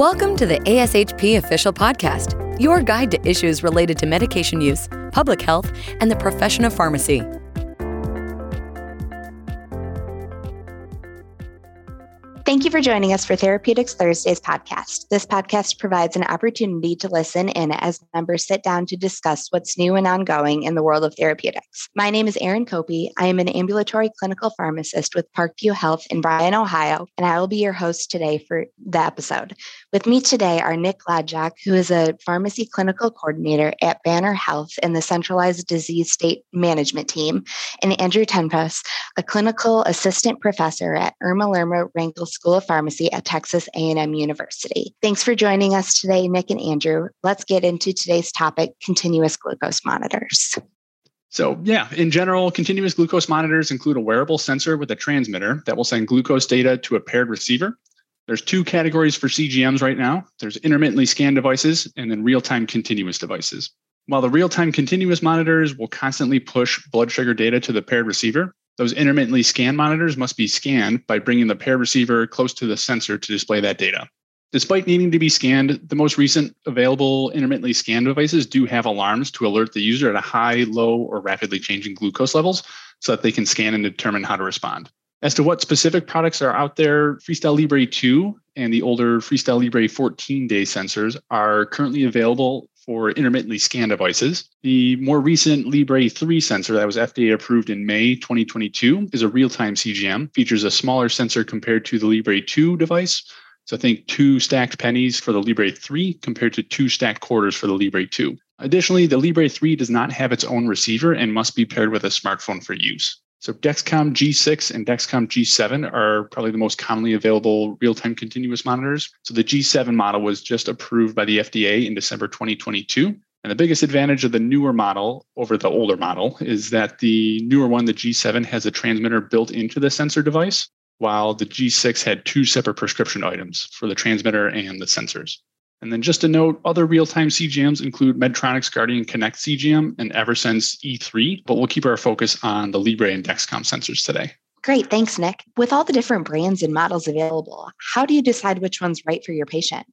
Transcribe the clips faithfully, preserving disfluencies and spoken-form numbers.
Welcome to the A S H P Official Podcast, your guide to issues related to medication use, public health, and the profession of pharmacy. Thank you for joining us for Therapeutics Thursdays podcast. This podcast provides an opportunity to listen in as members sit down to discuss what's new and ongoing in the world of therapeutics. My name is Erin Copey. I am an ambulatory clinical pharmacist with Parkview Health in Bryan, Ohio, and I will be your host today for the episode. With me today are Nick Lodjak, who is a pharmacy clinical coordinator at Banner Health in the Centralized Disease State Management Team, and Andrew Tenpes, a clinical assistant professor at Irma Lerma Rangel School of Pharmacy at Texas A and M University. Thanks for joining us today, Nick and Andrew. Let's get into today's topic, continuous glucose monitors. So yeah, in general, continuous glucose monitors include a wearable sensor with a transmitter that will send glucose data to a paired receiver. There's two categories for C G Ms right now. There's intermittently scanned devices and then real-time continuous devices. While the real-time continuous monitors will constantly push blood sugar data to the paired receiver, those intermittently scanned monitors must be scanned by bringing the paired receiver close to the sensor to display that data. Despite needing to be scanned, the most recent available intermittently scanned devices do have alarms to alert the user at a high, low, or rapidly changing glucose levels so that they can scan and determine how to respond. As to what specific products are out there, Freestyle Libre two and the older Freestyle Libre fourteen-day sensors are currently available for intermittently scanned devices. The more recent Libre three sensor that was F D A approved in May twenty twenty-two is a real-time C G M, features a smaller sensor compared to the Libre two device. So think two stacked pennies for the Libre three compared to two stacked quarters for the Libre two. Additionally, the Libre three does not have its own receiver and must be paired with a smartphone for use. So Dexcom G six and Dexcom G seven are probably the most commonly available real-time continuous monitors. So the G seven model was just approved by the F D A in December twenty twenty-two. And the biggest advantage of the newer model over the older model is that the newer one, the G seven, has a transmitter built into the sensor device, while the G six had two separate prescription items for the transmitter and the sensors. And then just a note, other real-time C G Ms include Medtronic's Guardian Connect C G M and Eversense E three, but we'll keep our focus on the Libre and Dexcom sensors today. Great. Thanks, Nick. With all the different brands and models available, how do you decide which one's right for your patient?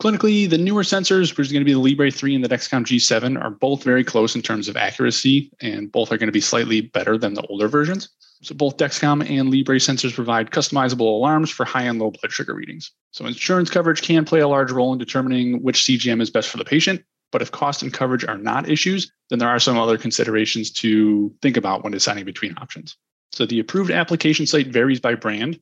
Clinically, the newer sensors, which is going to be the Libre three and the Dexcom G seven, are both very close in terms of accuracy, and both are going to be slightly better than the older versions. So both Dexcom and Libre sensors provide customizable alarms for high and low blood sugar readings. So insurance coverage can play a large role in determining which C G M is best for the patient, but if cost and coverage are not issues, then there are some other considerations to think about when deciding between options. So the approved application site varies by brand.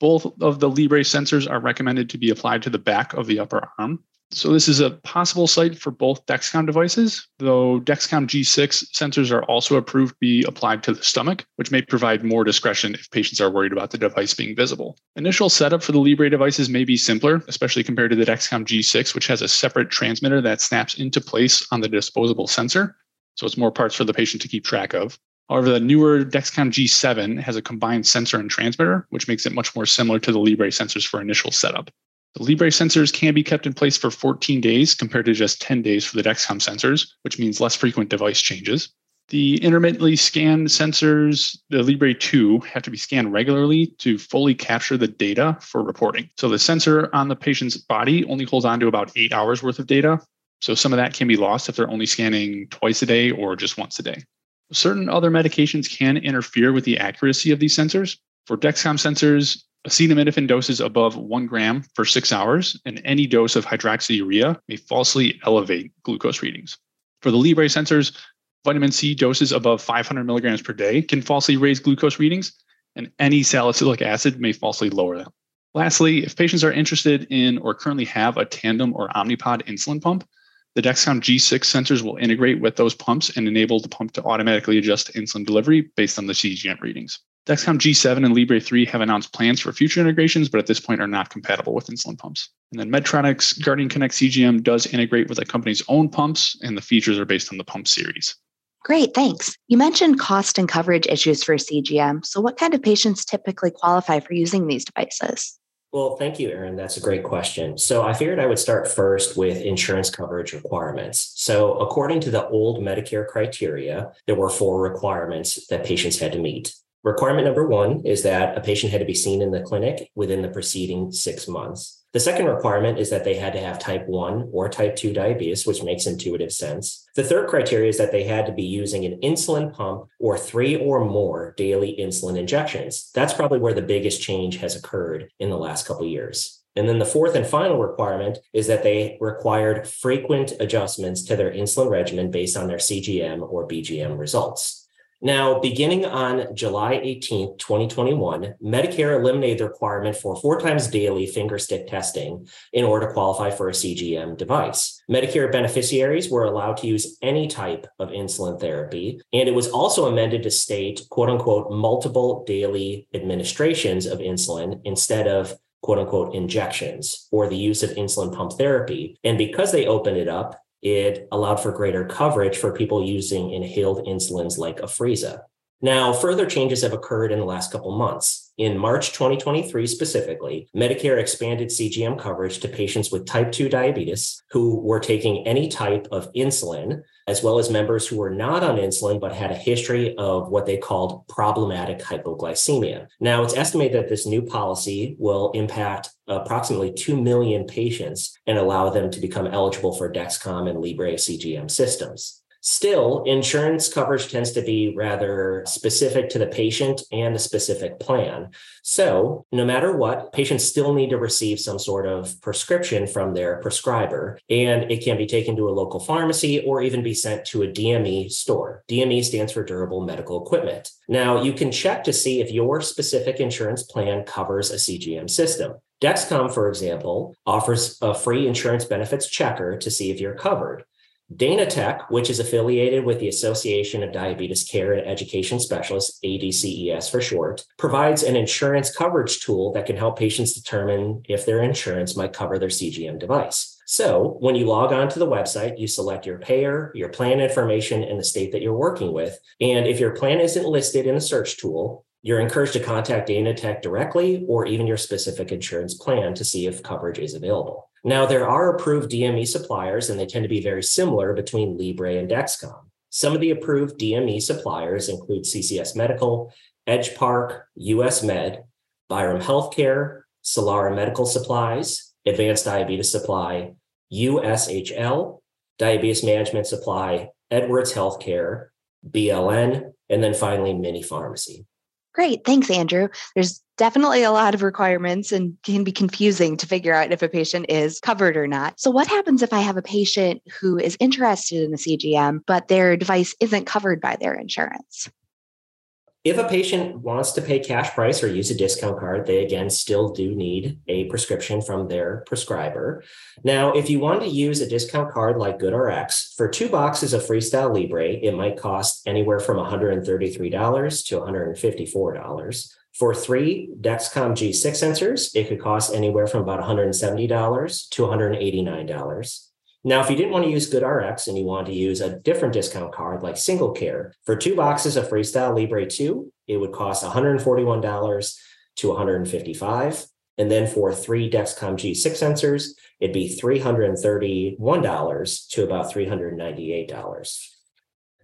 Both of the Libre sensors are recommended to be applied to the back of the upper arm. So this is a possible site for both Dexcom devices, though Dexcom G six sensors are also approved to be applied to the stomach, which may provide more discretion if patients are worried about the device being visible. Initial setup for the Libre devices may be simpler, especially compared to the Dexcom G six, which has a separate transmitter that snaps into place on the disposable sensor. So it's more parts for the patient to keep track of. However, the newer Dexcom G seven has a combined sensor and transmitter, which makes it much more similar to the Libre sensors for initial setup. The Libre sensors can be kept in place for fourteen days compared to just ten days for the Dexcom sensors, which means less frequent device changes. The intermittently scanned sensors, the Libre two, have to be scanned regularly to fully capture the data for reporting. So the sensor on the patient's body only holds on to about eight hours worth of data. So some of that can be lost if they're only scanning twice a day or just once a day. Certain other medications can interfere with the accuracy of these sensors. For Dexcom sensors, acetaminophen doses above one gram for six hours and any dose of hydroxyurea may falsely elevate glucose readings. For the Libre sensors, vitamin C doses above five hundred milligrams per day can falsely raise glucose readings, and any salicylic acid may falsely lower them. Lastly, if patients are interested in or currently have a tandem or omnipod insulin pump, the Dexcom G six sensors will integrate with those pumps and enable the pump to automatically adjust insulin delivery based on the C G M readings. Dexcom G seven and Libre three have announced plans for future integrations, but at this point are not compatible with insulin pumps. And then Medtronic's Guardian Connect C G M does integrate with the company's own pumps, and the features are based on the pump series. Great, thanks. You mentioned cost and coverage issues for C G M. So what kind of patients typically qualify for using these devices? Well, thank you, Erin. That's a great question. So I figured I would start first with insurance coverage requirements. So according to the old Medicare criteria, there were four requirements that patients had to meet. Requirement number one is that a patient had to be seen in the clinic within the preceding six months. The second requirement is that they had to have type one or type two diabetes, which makes intuitive sense. The third criteria is that they had to be using an insulin pump or three or more daily insulin injections. That's probably where the biggest change has occurred in the last couple of years. And then the fourth and final requirement is that they required frequent adjustments to their insulin regimen based on their C G M or B G M results. Now, beginning on July eighteenth, twenty twenty-one, Medicare eliminated the requirement for four times daily finger stick testing in order to qualify for a C G M device. Medicare beneficiaries were allowed to use any type of insulin therapy, and it was also amended to state, quote unquote, multiple daily administrations of insulin instead of quote unquote injections or the use of insulin pump therapy. And because they opened it up, it allowed for greater coverage for people using inhaled insulins like Afrezza. Now, further changes have occurred in the last couple months. In March twenty twenty-three specifically, Medicare expanded C G M coverage to patients with type two diabetes who were taking any type of insulin, as well as members who were not on insulin but had a history of what they called problematic hypoglycemia. Now, it's estimated that this new policy will impact approximately two million patients and allow them to become eligible for Dexcom and Libre C G M systems. Still, insurance coverage tends to be rather specific to the patient and the specific plan. So no matter what, patients still need to receive some sort of prescription from their prescriber, and it can be taken to a local pharmacy or even be sent to a D M E store. D M E stands for durable medical equipment. Now, you can check to see if your specific insurance plan covers a C G M system. Dexcom, for example, offers a free insurance benefits checker to see if you're covered. DanaTech, which is affiliated with the Association of Diabetes Care and Education Specialists, A D C E S for short, provides an insurance coverage tool that can help patients determine if their insurance might cover their C G M device. So when you log on to the website, you select your payer, your plan information, and the state that you're working with. And if your plan isn't listed in the search tool, you're encouraged to contact DanaTech directly or even your specific insurance plan to see if coverage is available. Now, there are approved D M E suppliers, and they tend to be very similar between Libre and Dexcom. Some of the approved D M E suppliers include C C S Medical, Edge Park, U S Med, Byram Healthcare, Solara Medical Supplies, Advanced Diabetes Supply, U S H L, Diabetes Management Supply, Edwards Healthcare, B L N, and then finally, Mini Pharmacy. Great. Thanks, Andrew. There's definitely a lot of requirements and can be confusing to figure out if a patient is covered or not. So what happens if I have a patient who is interested in the C G M, but their device isn't covered by their insurance? If a patient wants to pay cash price or use a discount card, they again still do need a prescription from their prescriber. Now, if you want to use a discount card like GoodRx, for two boxes of Freestyle Libre, it might cost anywhere from one hundred thirty-three dollars to one hundred fifty-four dollars. For three Dexcom G six sensors, it could cost anywhere from about one hundred seventy dollars to one hundred eighty-nine dollars. Now, if you didn't want to use GoodRx and you wanted to use a different discount card like SingleCare, for two boxes of Freestyle Libre two, it would cost one hundred forty-one dollars to one hundred fifty-five dollars. And then for three Dexcom G six sensors, it'd be three hundred thirty-one dollars to about three hundred ninety-eight dollars.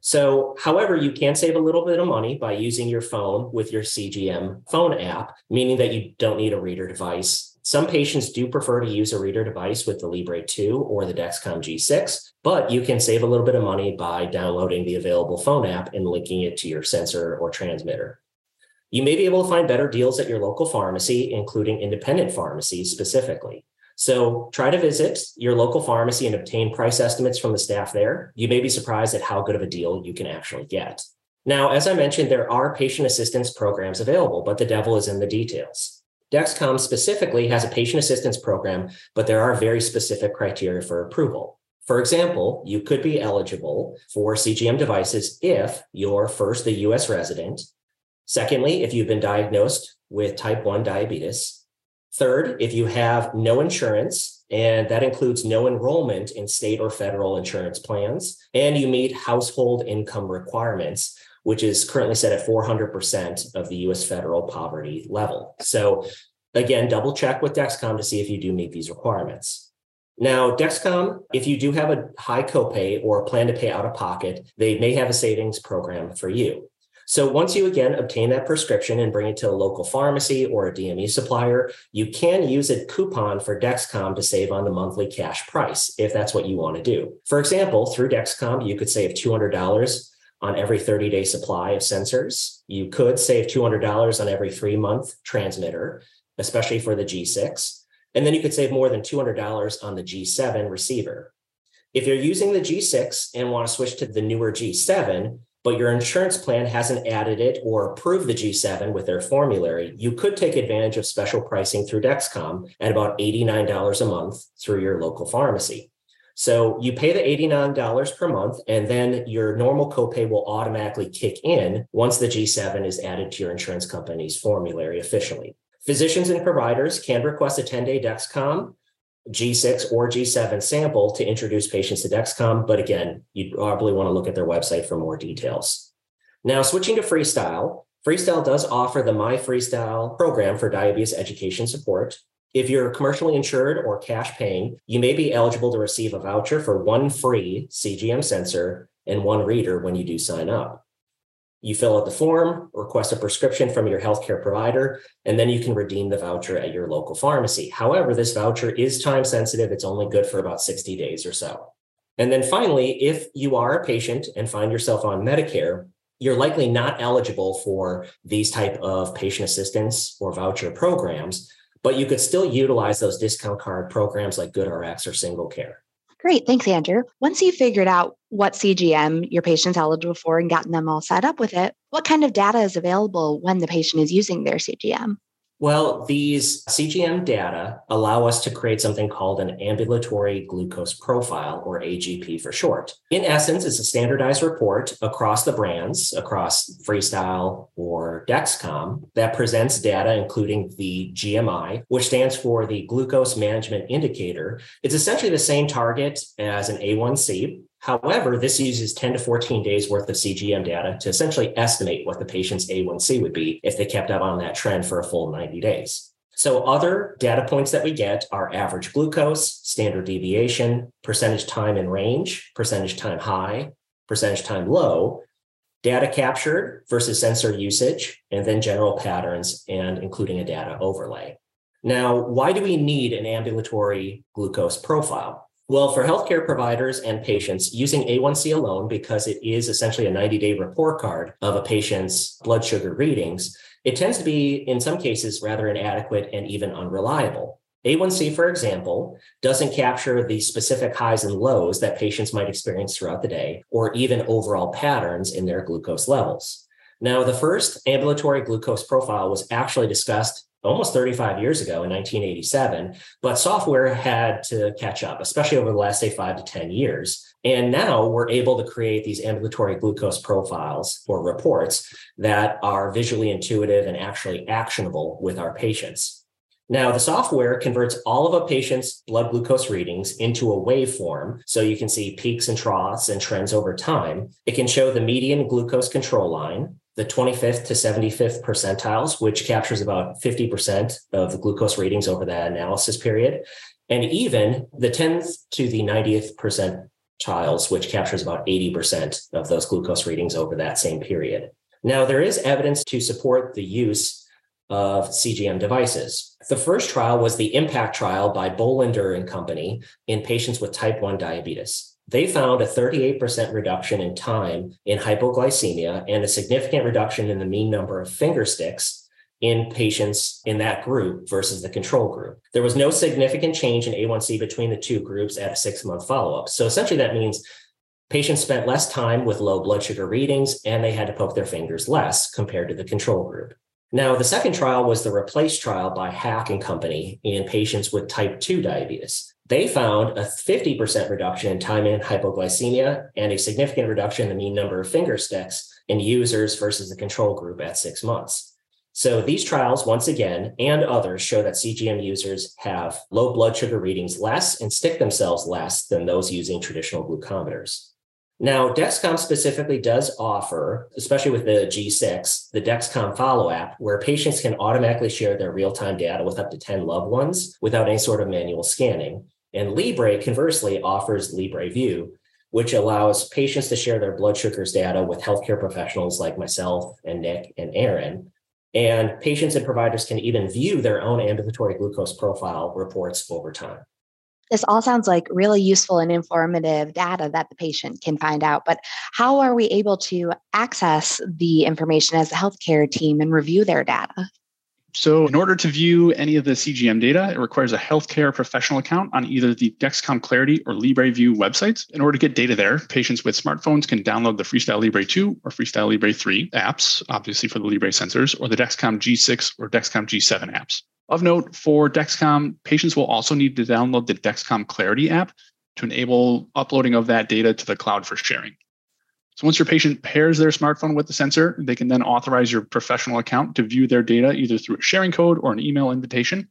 So, however, you can save a little bit of money by using your phone with your C G M phone app, meaning that you don't need a reader device. Some patients do prefer to use a reader device with the Libre two or the Dexcom G six, but you can save a little bit of money by downloading the available phone app and linking it to your sensor or transmitter. You may be able to find better deals at your local pharmacy, including independent pharmacies specifically. So try to visit your local pharmacy and obtain price estimates from the staff there. You may be surprised at how good of a deal you can actually get. Now, as I mentioned, there are patient assistance programs available, but the devil is in the details. Dexcom specifically has a patient assistance program, but there are very specific criteria for approval. For example, you could be eligible for C G M devices if you're first a U S resident. Secondly, if you've been diagnosed with type one diabetes. Third, if you have no insurance, and that includes no enrollment in state or federal insurance plans, and you meet household income requirements, which is currently set at four hundred percent of the U S federal poverty level. So again, double check with Dexcom to see if you do meet these requirements. Now, Dexcom, if you do have a high copay or plan to pay out of pocket, they may have a savings program for you. So once you, again, obtain that prescription and bring it to a local pharmacy or a D M E supplier, you can use a coupon for Dexcom to save on the monthly cash price, if that's what you want to do. For example, through Dexcom, you could save two hundred dollars on every thirty-day supply of sensors. You could save two hundred dollars on every three-month transmitter, especially for the G six. And then you could save more than two hundred dollars on the G seven receiver. If you're using the G six and want to switch to the newer G seven, but your insurance plan hasn't added it or approved the G seven with their formulary, you could take advantage of special pricing through Dexcom at about eighty-nine dollars a month through your local pharmacy. So you pay the eighty-nine dollars per month, and then your normal copay will automatically kick in once the G seven is added to your insurance company's formulary officially. Physicians and providers can request a ten-day Dexcom G six or G seven sample to introduce patients to Dexcom, but again, you probably want to look at their website for more details. Now, switching to Freestyle, Freestyle does offer the My Freestyle program for diabetes education support. If you're commercially insured or cash paying, you may be eligible to receive a voucher for one free C G M sensor and one reader when you do sign up. You fill out the form, request a prescription from your healthcare provider, and then you can redeem the voucher at your local pharmacy. However, this voucher is time sensitive. It's only good for about sixty days or so. And then finally, if you are a patient and find yourself on Medicare, you're likely not eligible for these type of patient assistance or voucher programs, but you could still utilize those discount card programs like GoodRx or SingleCare. Great. Thanks, Andrew. Once you figured out what C G M your patient's eligible for and gotten them all set up with it, what kind of data is available when the patient is using their C G M? Well, these C G M data allow us to create something called an ambulatory glucose profile, or A G P for short. In essence, it's a standardized report across the brands, across Freestyle or Dexcom, that presents data including the G M I, which stands for the glucose management indicator. It's essentially the same target as an A one C. However, this uses ten to fourteen days worth of C G M data to essentially estimate what the patient's A one C would be if they kept up on that trend for a full ninety days. So other data points that we get are average glucose, standard deviation, percentage time in range, percentage time high, percentage time low, data captured versus sensor usage, and then general patterns and including a data overlay. Now, why do we need an ambulatory glucose profile? Well, for healthcare providers and patients, using A one C alone, because it is essentially a ninety-day report card of a patient's blood sugar readings, it tends to be, in some cases, rather inadequate and even unreliable. A one C, for example, doesn't capture the specific highs and lows that patients might experience throughout the day, or even overall patterns in their glucose levels. Now, the first ambulatory glucose profile was actually discussed almost thirty-five years ago in nineteen eighty-seven, but software had to catch up, especially over the last, say, five to ten years. And now we're able to create these ambulatory glucose profiles or reports that are visually intuitive and actually actionable with our patients. Now, the software converts all of a patient's blood glucose readings into a waveform, so you can see peaks and troughs and trends over time. It can show the median glucose control line, the twenty-fifth to seventy-fifth percentiles, which captures about fifty percent of the glucose readings over that analysis period, and even the tenth to the ninetieth percentiles, which captures about eighty percent of those glucose readings over that same period. Now, there is evidence to support the use of C G M devices. The first trial was the IMPACT trial by Bollinger and Company in patients with type one diabetes. They found a thirty-eight percent reduction in time in hypoglycemia and a significant reduction in the mean number of finger sticks in patients in that group versus the control group. There was no significant change in A one C between the two groups at a six-month follow-up. So essentially that means patients spent less time with low blood sugar readings and they had to poke their fingers less compared to the control group. Now, the second trial was the REPLACE trial by Hack and Company in patients with type two diabetes. They found a fifty percent reduction in time in hypoglycemia and a significant reduction in the mean number of finger sticks in users versus the control group at six months. So these trials, once again, and others show that C G M users have low blood sugar readings less and stick themselves less than those using traditional glucometers. Now, Dexcom specifically does offer, especially with the G six, the Dexcom Follow app, where patients can automatically share their real-time data with up to ten loved ones without any sort of manual scanning. And Libre, conversely, offers LibreView, which allows patients to share their blood sugars data with healthcare professionals like myself and Nick and Aaron. And patients and providers can even view their own ambulatory glucose profile reports over time. This all sounds like really useful and informative data that the patient can find out, but how are we able to access the information as a healthcare team and review their data? So in order to view any of the C G M data, it requires a healthcare professional account on either the Dexcom Clarity or LibreView websites. In order to get data there, patients with smartphones can download the Freestyle Libre two or Freestyle Libre three apps, obviously for the Libre sensors, or the Dexcom G six or Dexcom G seven apps. Of note, for Dexcom, patients will also need to download the Dexcom Clarity app to enable uploading of that data to the cloud for sharing. So once your patient pairs their smartphone with the sensor, they can then authorize your professional account to view their data either through a sharing code or an email invitation.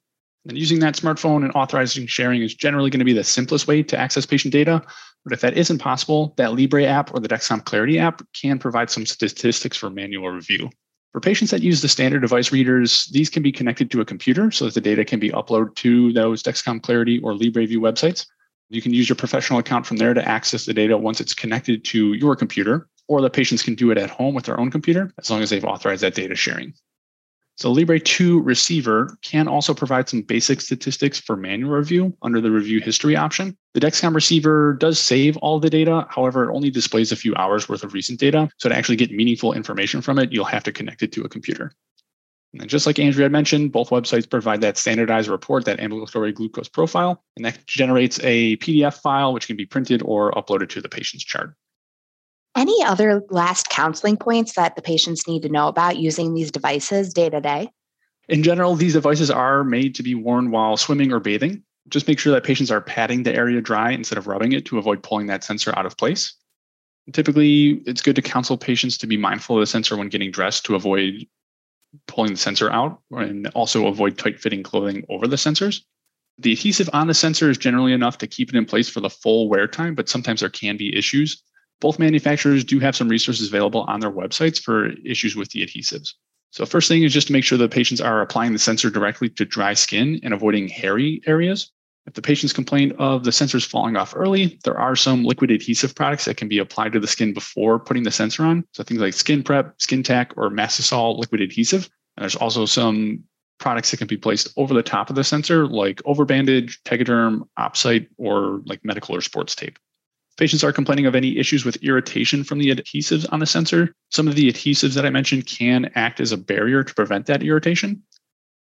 And using that smartphone and authorizing sharing is generally going to be the simplest way to access patient data. But if that isn't possible, that Libre app or the Dexcom Clarity app can provide some statistics for manual review. For patients that use the standard device readers, these can be connected to a computer so that the data can be uploaded to those Dexcom Clarity or LibreView websites. You can use your professional account from there to access the data once it's connected to your computer, or the patients can do it at home with their own computer as long as they've authorized that data sharing. So Libre two receiver can also provide some basic statistics for manual review under the review history option. The Dexcom receiver does save all the data. However, it only displays a few hours worth of recent data. So to actually get meaningful information from it, you'll have to connect it to a computer. And just like Andrea had mentioned, both websites provide that standardized report, that ambulatory glucose profile, and that generates a P D F file, which can be printed or uploaded to the patient's chart. Any other last counseling points that the patients need to know about using these devices day to day? In general, these devices are made to be worn while swimming or bathing. Just make sure that patients are patting the area dry instead of rubbing it to avoid pulling that sensor out of place. Typically, it's good to counsel patients to be mindful of the sensor when getting dressed to avoid pulling the sensor out, and also avoid tight-fitting clothing over the sensors. The adhesive on the sensor is generally enough to keep it in place for the full wear time, but sometimes there can be issues. Both manufacturers do have some resources available on their websites for issues with the adhesives. So first thing is just to make sure the patients are applying the sensor directly to dry skin and avoiding hairy areas. If the patients complain of the sensors falling off early, there are some liquid adhesive products that can be applied to the skin before putting the sensor on. So things like Skin Prep, Skin Tack, or Mastisol liquid adhesive. And there's also some products that can be placed over the top of the sensor, like Overbandage, Tegaderm, Opsite, or like medical or sports tape. If patients are complaining of any issues with irritation from the adhesives on the sensor, some of the adhesives that I mentioned can act as a barrier to prevent that irritation.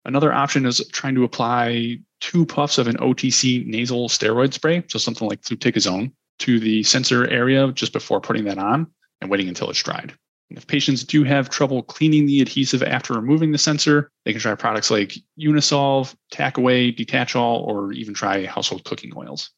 Another option is trying to apply two puffs of an O T C nasal steroid spray, so something like fluticasone, to the sensor area just before putting that on and waiting until it's dried. And if patients do have trouble cleaning the adhesive after removing the sensor, they can try products like Unisolv, Tack Away, Detach All, or even try household cooking oils.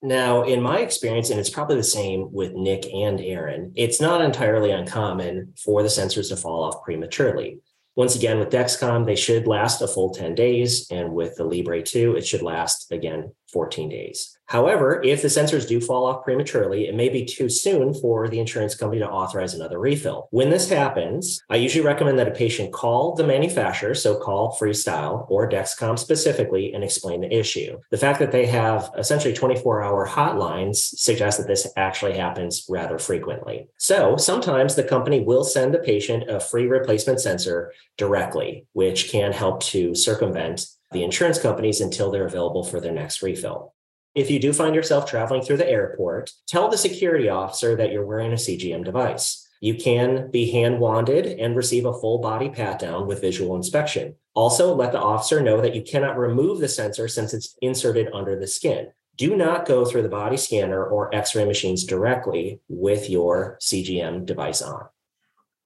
Now, in my experience, and it's probably the same with Nick and Aaron, it's not entirely uncommon for the sensors to fall off prematurely. Once again, with Dexcom, they should last a full ten days. And with the Libre two, it should last, again, fourteen days. However, if the sensors do fall off prematurely, it may be too soon for the insurance company to authorize another refill. When this happens, I usually recommend that a patient call the manufacturer, so call Freestyle or Dexcom specifically, and explain the issue. The fact that they have essentially twenty-four hour hotlines suggests that this actually happens rather frequently. So sometimes the company will send the patient a free replacement sensor directly, which can help to circumvent the insurance companies until they're available for their next refill. If you do find yourself traveling through the airport, tell the security officer that you're wearing a C G M device. You can be hand-wanded and receive a full-body pat-down with visual inspection. Also, let the officer know that you cannot remove the sensor since it's inserted under the skin. Do not go through the body scanner or X-ray machines directly with your C G M device on.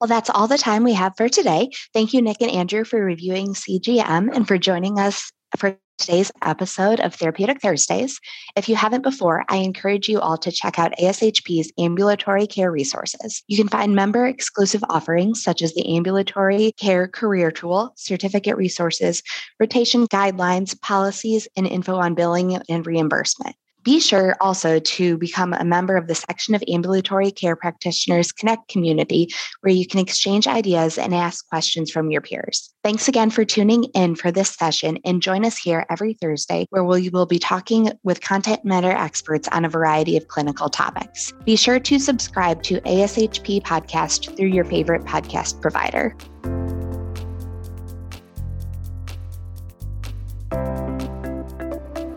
Well, that's all the time we have for today. Thank you, Nick and Andrew, for reviewing C G M and for joining us for today's episode of Therapeutic Thursdays. If you haven't before, I encourage you all to check out A S H P's ambulatory care resources. You can find member-exclusive offerings such as the Ambulatory Care Career Tool, certificate resources, rotation guidelines, policies, and info on billing and reimbursement. Be sure also to become a member of the section of Ambulatory Care Practitioners Connect community, where you can exchange ideas and ask questions from your peers. Thanks again for tuning in for this session, and join us here every Thursday, where we will be talking with content matter experts on a variety of clinical topics. Be sure to subscribe to A S H P Podcast through your favorite podcast provider.